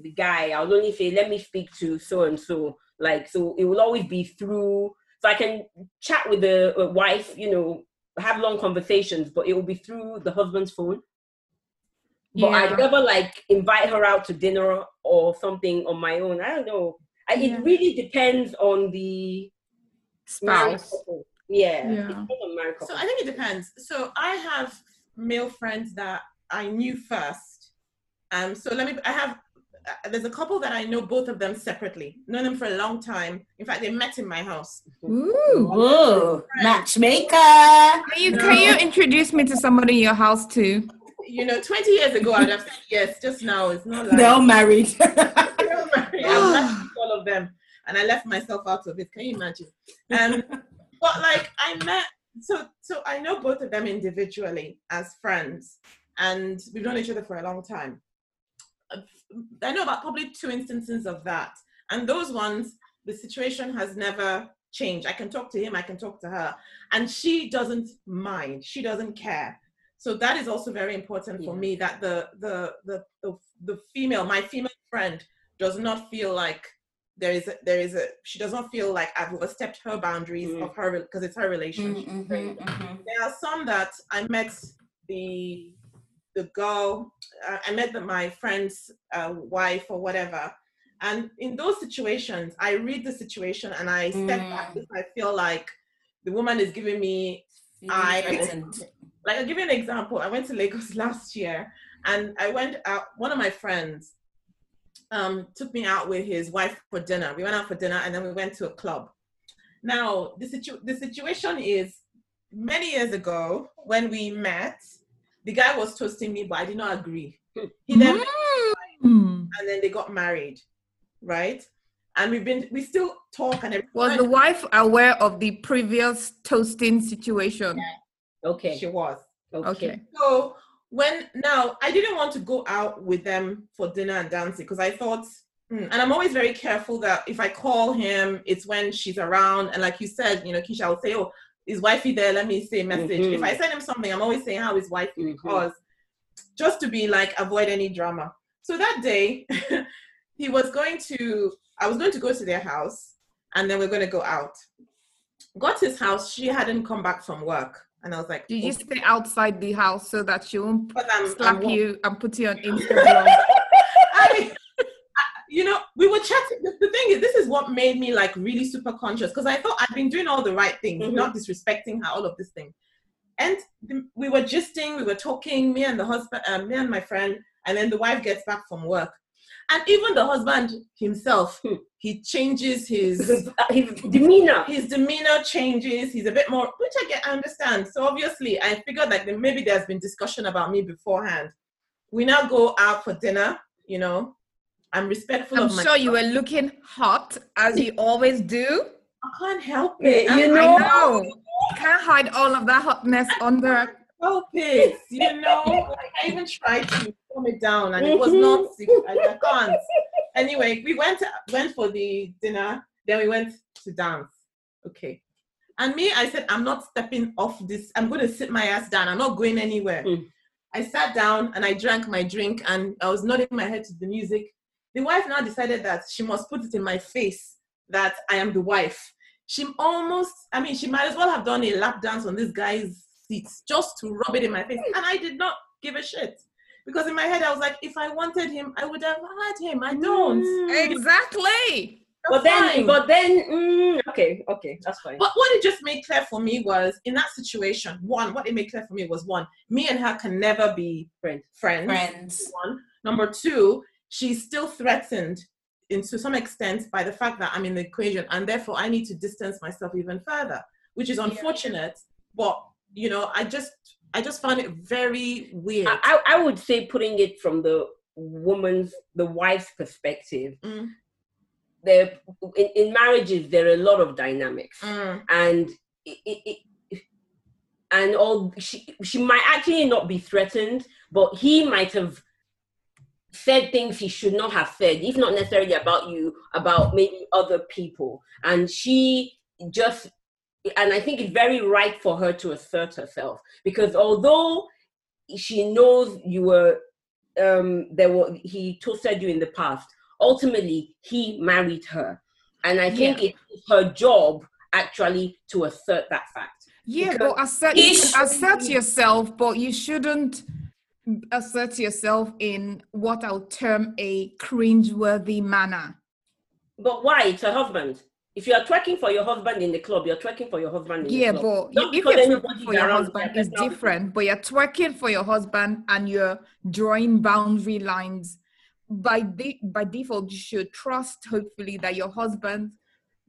the guy, I'll only say, "Let me speak to so and so." Like, so it will always be through. So I can chat with the wife, you know, have long conversations, but it will be through the husband's phone. But I never invite her out to dinner or something on my own. I don't know. It really depends on the spouse. It depends on married couple. So I think it depends. So I have male friends that I knew first. There's a couple that I know, both of them separately. Known them for a long time. In fact, they met in my house. Ooh, matchmaker. Can you introduce me to somebody in your house too? You know, 20 years ago, I'd have said yes. Just now, it's not like... They're all married. I'm matching all of them. And I left myself out of it. Can you imagine? But I met... So I know both of them individually as friends. And we've known each other for a long time. I know about probably 2 instances of that, and those ones the situation has never changed. I can talk to him, I can talk to her, and she doesn't mind, she doesn't care. So that is also very important for me, that the female, my female friend, does not feel like she does not feel like I've overstepped her boundaries of her, because it's her relationship. There are some that I met the girl, I met my friend's wife or whatever. And in those situations, I read the situation and I step back because I feel like the woman is giving me I'll give you an example. I went to Lagos last year and I went out, one of my friends took me out with his wife for dinner. We went out for dinner and then we went to a club. Now, the situation is many years ago when we met, the guy was toasting me, but I did not agree. He then and then they got married, right? And we still talk and everything. Was the wife aware of the previous toasting situation? Yeah. Okay. She was. Okay. So when now I didn't want to go out with them for dinner and dancing because I thought, and I'm always very careful that if I call him, it's when she's around. And like you said, you know, Keisha will say, oh, is wifey there? Let me say a message. Mm-hmm. If I send him something, I'm always saying, how is wifey? Mm-hmm. Because just to be like, avoid any drama. So that day, I was going to go to their house and then we're going to go out. Got his house. She hadn't come back from work. And I was like, did you stay outside the house so that she won't slap you and put you on Instagram? You know, we were chatting. The thing is, this is what made me like really super conscious because I thought I'd been doing all the right things, mm-hmm. not disrespecting her, all of this thing. And we were gisting, we were talking, me and my friend, and then the wife gets back from work. And even the husband himself, he changes his demeanor. His demeanor changes. He's a bit more, which I understand. So obviously, I figured like maybe there's been discussion about me beforehand. We now go out for dinner. You know, I'm respectful of myself. I'm sure you were looking hot as you always do. I can't help it. I know. You can't hide all of that hotness under. Oh, this, you know, like I even tried to calm it down and it was not, I can't. Anyway, we went for the dinner, then we went to dance. Okay. And me, I said, I'm not stepping off this. I'm going to sit my ass down. I'm not going anywhere. Mm. I sat down and I drank my drink and I was nodding my head to the music. The wife now decided that she must put it in my face that I am the wife. She might as well have done a lap dance on this guy's seats just to rub it in my face. And I did not give a shit because in my head I was like, if I wanted him, I would have had him. I don't. Exactly. But then, okay, that's fine. But what it just made clear for me was in that situation, me and her can never be friends. One. Number two, she's still threatened to some extent by the fact that I'm in the equation and therefore I need to distance myself even further, which is unfortunate, but you know, I just found it very weird. I would say putting it from the wife's perspective, there in marriages there are a lot of dynamics, and she might actually not be threatened, but he might have said things he should not have said, if not necessarily about you, about maybe other people, and she just. And I think it's very right for her to assert herself because although she knows you were, he toasted you in the past, ultimately he married her. And I think it's her job actually to assert that fact. Yeah, well, assert yourself, but you shouldn't assert yourself in what I'll term a cringeworthy manner. But why? It's her husband. If you are twerking for your husband in the club, you're twerking for your husband in the club. Yeah, but if you're twerking for your husband, it's different. But you're twerking for your husband and you're drawing boundary lines. By default, you should trust, hopefully, that your husband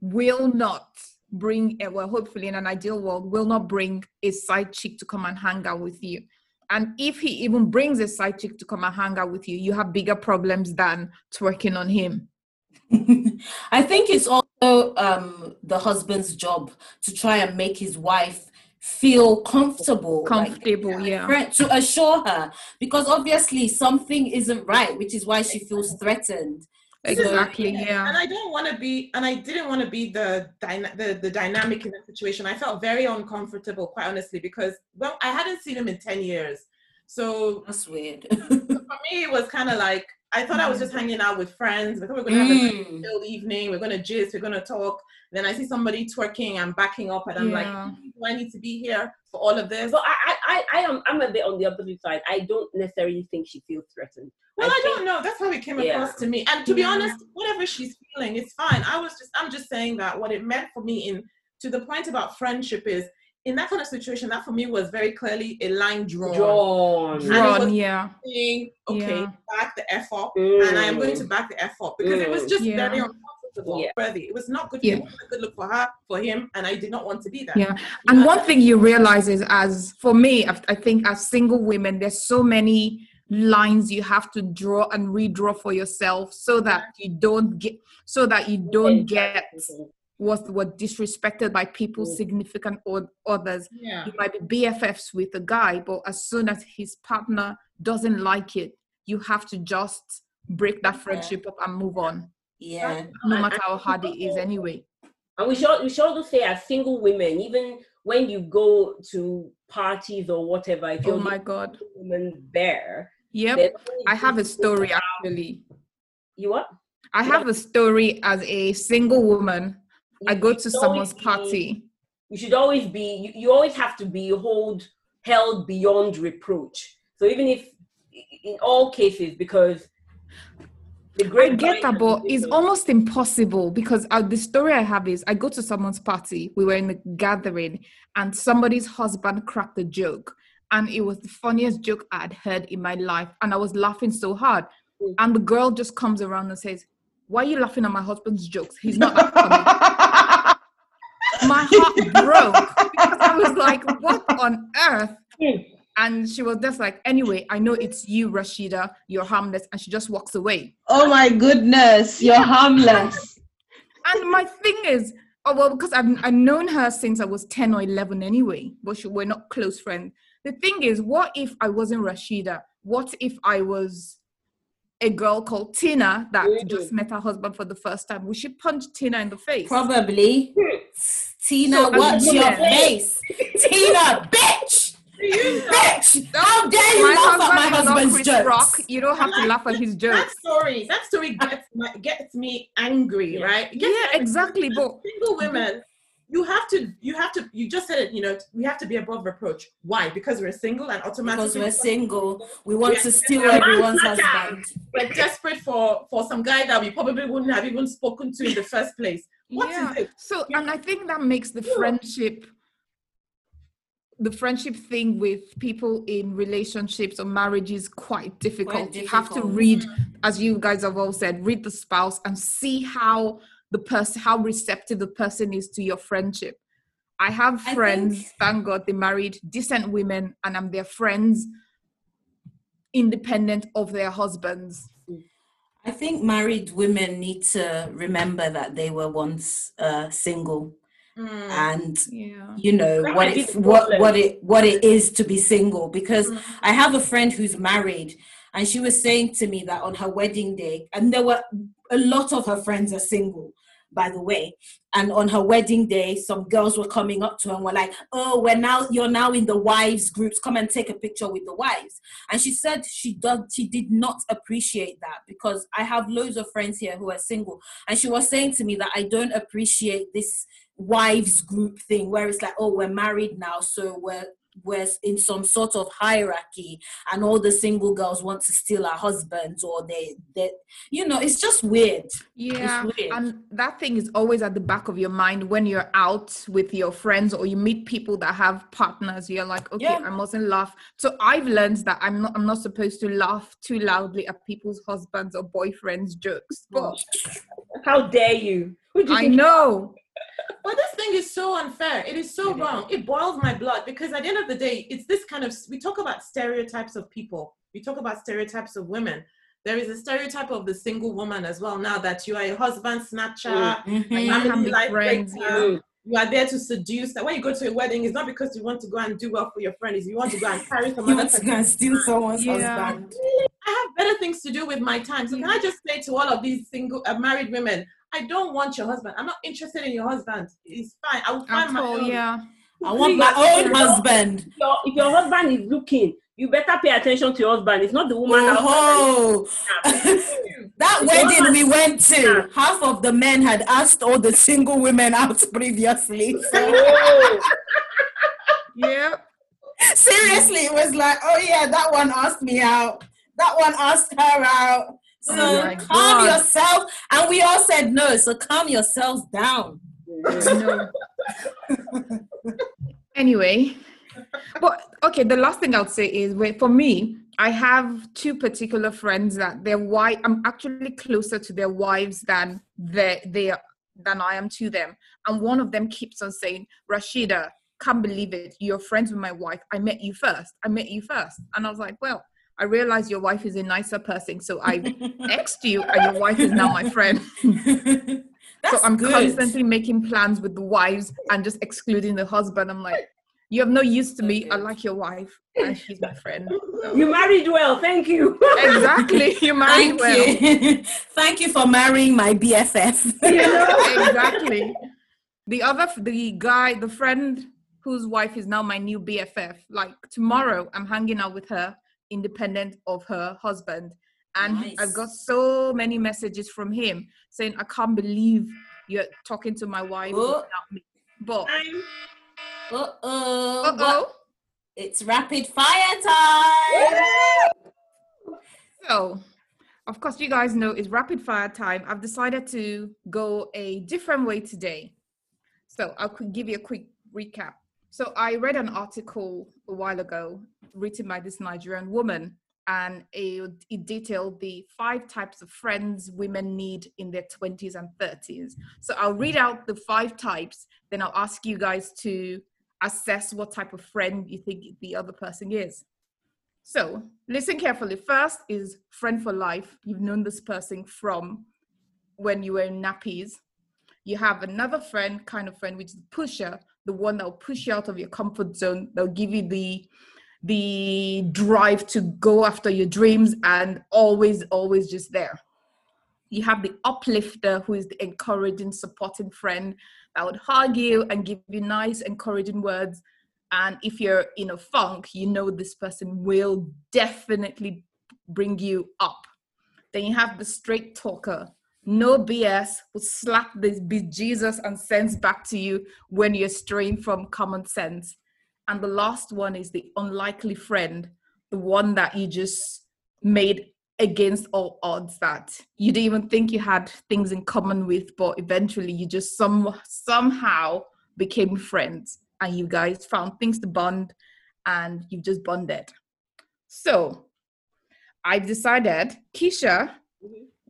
will not bring, well, hopefully in an ideal world, will not bring a side chick to come and hang out with you. And if he even brings a side chick to come and hang out with you, you have bigger problems than twerking on him. I think it's also the husband's job to try and make his wife feel comfortable, to assure her, because obviously something isn't right, which is why she feels threatened. Exactly. Yeah. And I didn't want to be the dynamic in that situation. I felt very uncomfortable, quite honestly, because I hadn't seen him in 10 years, so that's weird. So for me, it was kind of like. I thought I was just hanging out with friends. I thought we were going to have a chill evening. We're going to gist. We're going to talk. Then I see somebody twerking. I'm backing up, and I'm like, "Do I need to be here for all of this?" Well, I'm a bit on the opposite side. I don't necessarily think she feels threatened. Well, I don't know. That's how it came across to me. And to be honest, whatever she's feeling, it's fine. I'm just saying that what it meant for me, to the point about friendship is. In that kind of situation, that for me was very clearly a line drawn. Back the F up, and I am going to back the F up because it was just very uncomfortable. Yeah. It was not good. Yeah. It wasn't a good look for her, for him, and I did not want to be there. Yeah, and one thing you realize is, as for me, I think as single women, there's so many lines you have to draw and redraw for yourself so that you don't get were disrespected by people, significant others. Yeah. You might be BFFs with a guy, but as soon as his partner doesn't like it, you have to just break that friendship up and move on. Yeah. No matter how hard it is anyway. And we should also say, as single women, even when you go to parties or whatever, if you're woman there. Yep. I have a story actually. You what? I have a story as a single woman. I go to someone's party. You should always be, you always have to be held beyond reproach. So even if, in all cases, because the great... I get that, but it's almost impossible because the story I have is, I go to someone's party, we were in a gathering, and somebody's husband cracked a joke. And it was the funniest joke I had heard in my life. And I was laughing so hard. And the girl just comes around and says, "Why are you laughing at my husband's jokes? He's not that funny." My heart broke because I was like, what on earth? And she was just like, "Anyway, I know it's you, Rashida. You're harmless." And she just walks away. Oh my goodness. You're harmless. And my thing is, oh, well, because I've known her since I was 10 or 11 anyway, but we're not close friends. The thing is, what if I wasn't Rashida? What if I was a girl called Tina that just met her husband for the first time? Would she punch Tina in the face? Probably. Tina, what's your face? Tina, bitch! Bitch! How dare you laugh at my husband's jokes? Rock. You don't have to laugh at his jokes. That story gets me angry, right? Yeah, exactly. But single women, you have to. You just said it. You know, we have to be above reproach. Why? Because we're single, and automatically because we're single, we want to steal everyone's husband. We're desperate for some guy that we probably wouldn't have even spoken to in the first place. What is it? So, and I think that makes the friendship thing with people in relationships or marriages quite difficult. You have to read, as you guys have all said, read the spouse and see how how receptive the person is to your friendship. I have friends, thank God, they married decent women, and I'm their friends independent of their husbands. I think married women need to remember that they were once single. And you know what it is to be single, because I have a friend who's married, and she was saying to me that on her wedding day, and there were a lot of her friends are single, by the way. And on her wedding day, some girls were coming up to her and were like, "Oh, you're now in the wives groups. Come and take a picture with the wives." And she said she did not appreciate that, because I have loads of friends here who are single. And she was saying to me that I don't appreciate this wives group thing where it's like, "Oh, we're married now, so we're in some sort of hierarchy, and all the single girls want to steal our husbands," or they you know, it's just weird. Yeah, it's weird. And that thing is always at the back of your mind when you're out with your friends or you meet people that have partners. You're like, okay, I mustn't laugh. So I've learned that I'm not supposed to laugh too loudly at people's husbands or boyfriends' jokes. But how dare you? I know. But this thing is so unfair. It is so wrong. It boils my blood, because at the end of the day, it's this kind of... We talk about stereotypes of people. We talk about stereotypes of women. There is a stereotype of the single woman as well now, that you are a husband snatcher, you are there to seduce. That when you go to a wedding, it's not because you want to go and do well for your friend. It's you want to go and carry someone else. You want to go and steal someone's husband. I have better things to do with my time. So can I just say to all of these single married women... I don't want your husband. I'm not interested in your husband. It's fine. I will find my own. Yeah. I want my own husband. If your husband is looking, you better pay attention to your husband. It's not the woman. Oh, that wedding we went to, half of the men had asked all the single women out previously. So. Yeah. Seriously, it was like, oh yeah, that one asked me out. That one asked her out. So calm yourself, and we all said no. So calm yourselves down. Yeah, no. Anyway, but okay. The last thing I'll say is, for me, I have two particular friends that their wife. I'm actually closer to their wives than than I am to them. And one of them keeps on saying, "Rashida, can't believe it. You're friends with my wife. I met you first." And I was like, well, I realize your wife is a nicer person, so I next to you, and your wife is now my friend. That's so I'm good. Constantly making plans with the wives and just excluding the husband. I'm like, you have no use to me. I like your wife and she's my friend. So. You married well. Thank you. Exactly. You married well. Thank you for marrying my BFF. Exactly. The guy, the friend whose wife is now my new BFF, like tomorrow I'm hanging out with her independent of her husband. And nice. I've got so many messages from him saying, I can't believe you're talking to my wife without me. But it's rapid fire time. Woo! So, of course, you guys know it's rapid fire time. I've decided to go a different way today. So I'll give you a quick recap. So I read an article a while ago written by this Nigerian woman, and it detailed the 5 types of friends women need in their 20s and 30s. So I'll read out the 5 types, then I'll ask you guys to assess what type of friend you think the other person is. So listen carefully. First is friend for life. You've known this person from when you were in nappies. You have another friend, kind of friend, which is the pusher, the one that will push you out of your comfort zone. They'll give you the drive to go after your dreams and always, always just there. You have the uplifter, who is the encouraging, supporting friend that would hug you and give you nice, encouraging words. And if you're in a funk, you know this person will definitely bring you up. Then you have the straight talker. No BS, will slap this bejesus and sense back to you when you're straying from common sense. And the last one is the unlikely friend, the one that you just made against all odds, that you didn't even think you had things in common with, but eventually you just somehow became friends and you guys found things to bond and you've just bonded. So I've decided, Keisha,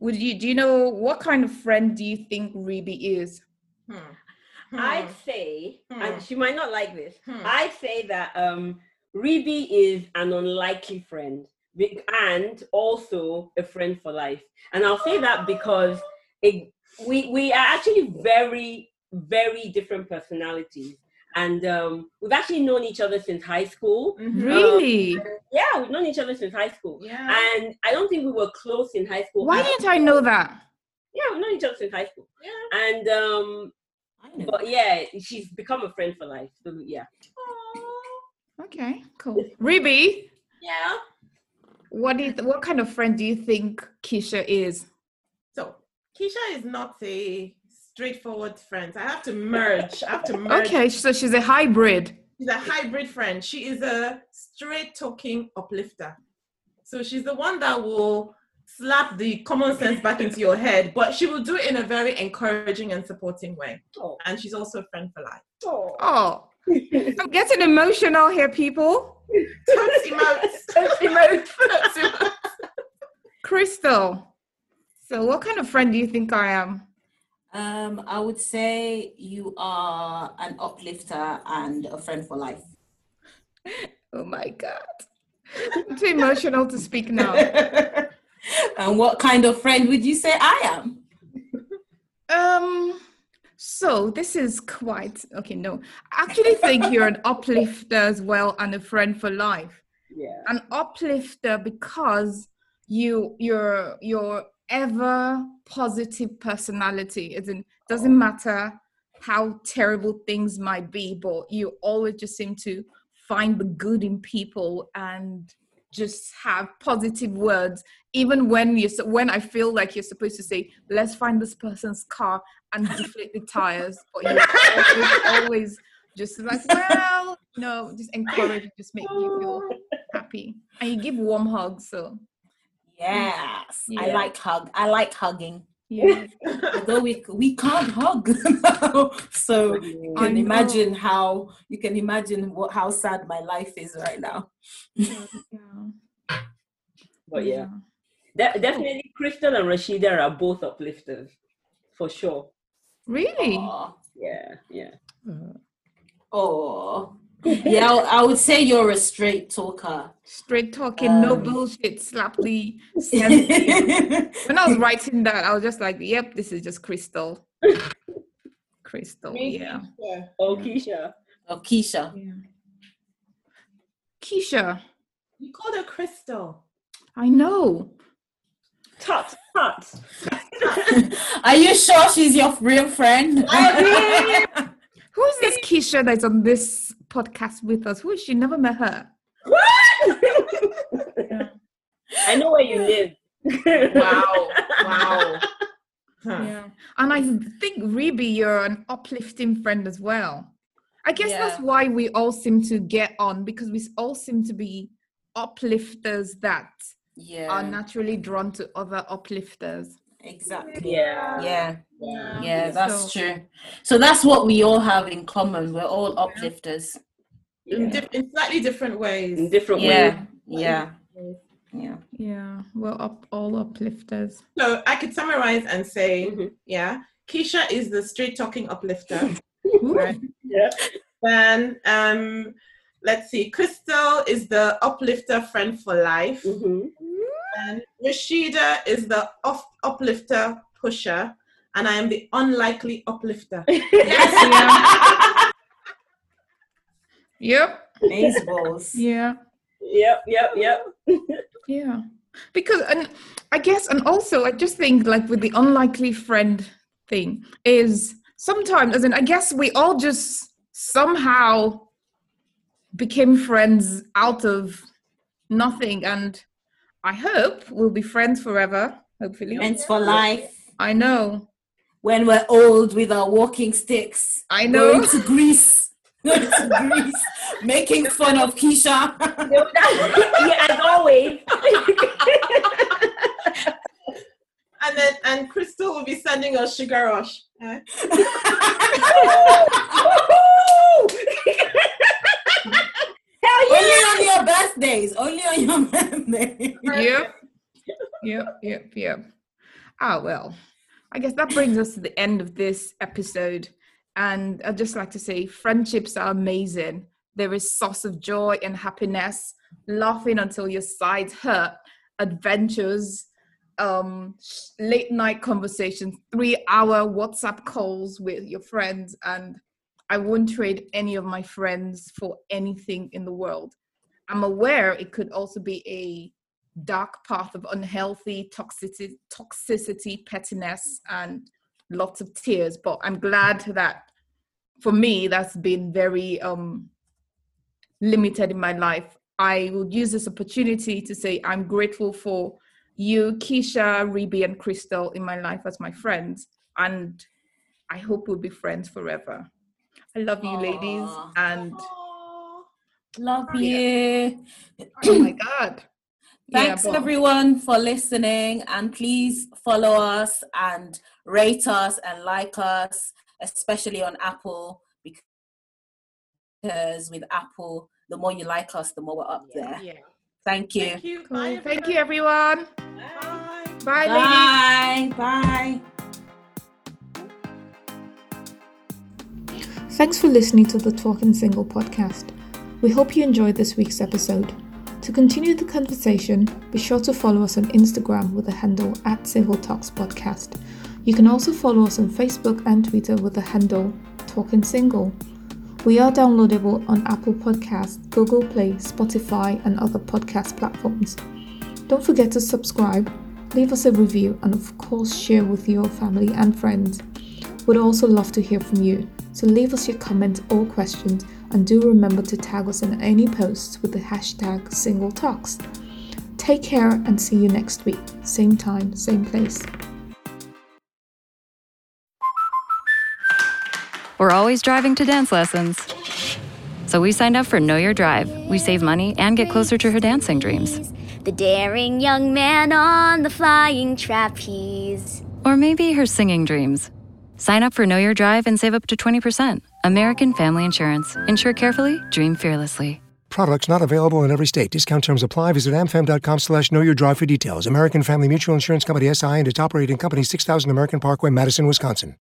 do you know what kind of friend do you think Ribi is? I'd say, and she might not like this, I'd say that Ribi is an unlikely friend and also a friend for life. And I'll say that because we are actually very, very different personalities. And we've actually known each other since high school. Really? Yeah, we've known each other since high school. Yeah. And I don't think we were close in high school. Why didn't I know that? Yeah, we've known each other since high school. Yeah. And but yeah, she's become a friend for life. So yeah. Aww. Okay, cool. Ribi? Yeah? What kind of friend do you think Keisha is? So Keisha is not a straightforward friends. I have to merge. Okay, so she's a hybrid. She's a hybrid friend. She is a straight talking uplifter. So she's the one that will slap the common sense back into your head, but she will do it in a very encouraging and supporting way. Oh. And she's also a friend for life. Oh. I'm getting emotional here, people. Don't emote. Don't emote. Don't emote. Crystal, so what kind of friend do you think I am? I would say you are an uplifter and a friend for life. Oh my God. I'm too emotional to speak now. And what kind of friend would you say I am? So this is quite, okay, no. I actually think you're an uplifter as well and a friend for life. Yeah. An uplifter because you're ever positive personality, as in doesn't matter how terrible things might be, but you always just seem to find the good in people and just have positive words, even when I feel like you're supposed to say, let's find this person's car and deflate the tires, but you always just like, well, no, just encourage, just make you feel happy, and you give warm hugs. So yes, yeah. I like hugging. Yeah. Although we can't hug, so you can imagine how sad my life is right now. But yeah, definitely Crystal and Rashida are both uplifters, for sure. Really? Aww. Yeah. Oh, Yeah, I would say you're a straight talker. Straight talking, no bullshit, slap the... When I was writing that, I was just like, yep, this is just Crystal. Crystal, yeah. Oh, Keisha. Oh, Keisha. Yeah. Keisha. You called her Crystal. I know. Tut, tut. Are you sure she's your real friend? I mean, who is this Keisha that's on this podcast with us? Who is she? Never met her. What? Yeah. I know where you live. Wow. Wow. Huh. Yeah. And I think, Ribi, you're an uplifting friend as well. I guess that's why we all seem to get on, because we all seem to be uplifters that are naturally drawn to other uplifters. Exactly. Yeah, that's true. So that's what we all have in common. We're all uplifters. Yeah. In slightly different ways. In different ways. Yeah. We're all uplifters. So I could summarize and say, Keisha is the straight talking uplifter. Right? Yeah. Then let's see, Crystal is the uplifter friend for life. Mm-hmm. And Rashida is the uplifter pusher, and I am the unlikely uplifter. Yes. Yep. Nice balls. Yeah. Yep. Yeah. Because, and I guess, and also I just think, like, with the unlikely friend thing is sometimes, as in, I guess we all just somehow became friends out of nothing, and I hope we'll be friends forever, hopefully. Friends for life. I know. When we're old with our walking sticks. I know. Going to Greece. Making fun of Keisha. Yeah, as always. And Crystal will be sending us Sugar Rush. Only on your birthdays. Yep. Ah, well, I guess that brings us to the end of this episode. And I'd just like to say, friendships are amazing. They're a source of joy and happiness, laughing until your sides hurt, adventures, late night conversations, 3-hour WhatsApp calls with your friends, and I won't trade any of my friends for anything in the world. I'm aware it could also be a dark path of unhealthy toxicity, pettiness, and lots of tears, but I'm glad that for me, that's been very limited in my life. I will use this opportunity to say I'm grateful for you, Keisha, Ribi, and Crystal in my life as my friends, and I hope we'll be friends forever. I love you, ladies, and love you. Oh my God. Thanks everyone for listening, and please follow us and rate us and like us, especially on Apple, because with Apple, the more you like us, the more we're up there. Yeah. Thank you. Thank you. Cool. Bye, thank you, everyone. Bye. Bye, ladies. Bye. Thanks for listening to the Talking Single podcast. We hope you enjoyed this week's episode. To continue the conversation, be sure to follow us on Instagram with the handle @SingleTalksPodcast. You can also follow us on Facebook and Twitter with the handle Talking Single. We are downloadable on Apple Podcasts, Google Play, Spotify, and other podcast platforms. Don't forget to subscribe, leave us a review, and of course share with your family and friends. We'd also love to hear from you. So leave us your comments or questions, and do remember to tag us in any posts with the hashtag #SingleTalks. Take care and see you next week. Same time, same place. We're always driving to dance lessons. So we signed up for Know Your Drive. We save money and get closer to her dancing dreams. The daring young man on the flying trapeze. Or maybe her singing dreams. Sign up for Know Your Drive and save up to 20%. American Family Insurance. Insure carefully, dream fearlessly. Products not available in every state. Discount terms apply. Visit amfam.com/knowyourdrive for details. American Family Mutual Insurance Company, S.I. and its operating company, 6000 American Parkway, Madison, Wisconsin.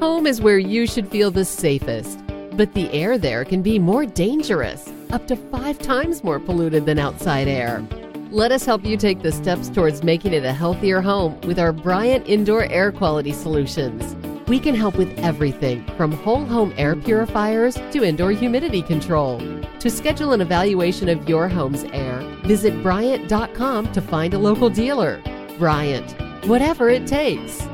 Home is where you should feel the safest. But the air there can be more dangerous, up to 5 times more polluted than outside air. Let us help you take the steps towards making it a healthier home with our Bryant Indoor Air Quality Solutions. We can help with everything from whole home air purifiers to indoor humidity control. To schedule an evaluation of your home's air, visit Bryant.com to find a local dealer. Bryant, whatever it takes.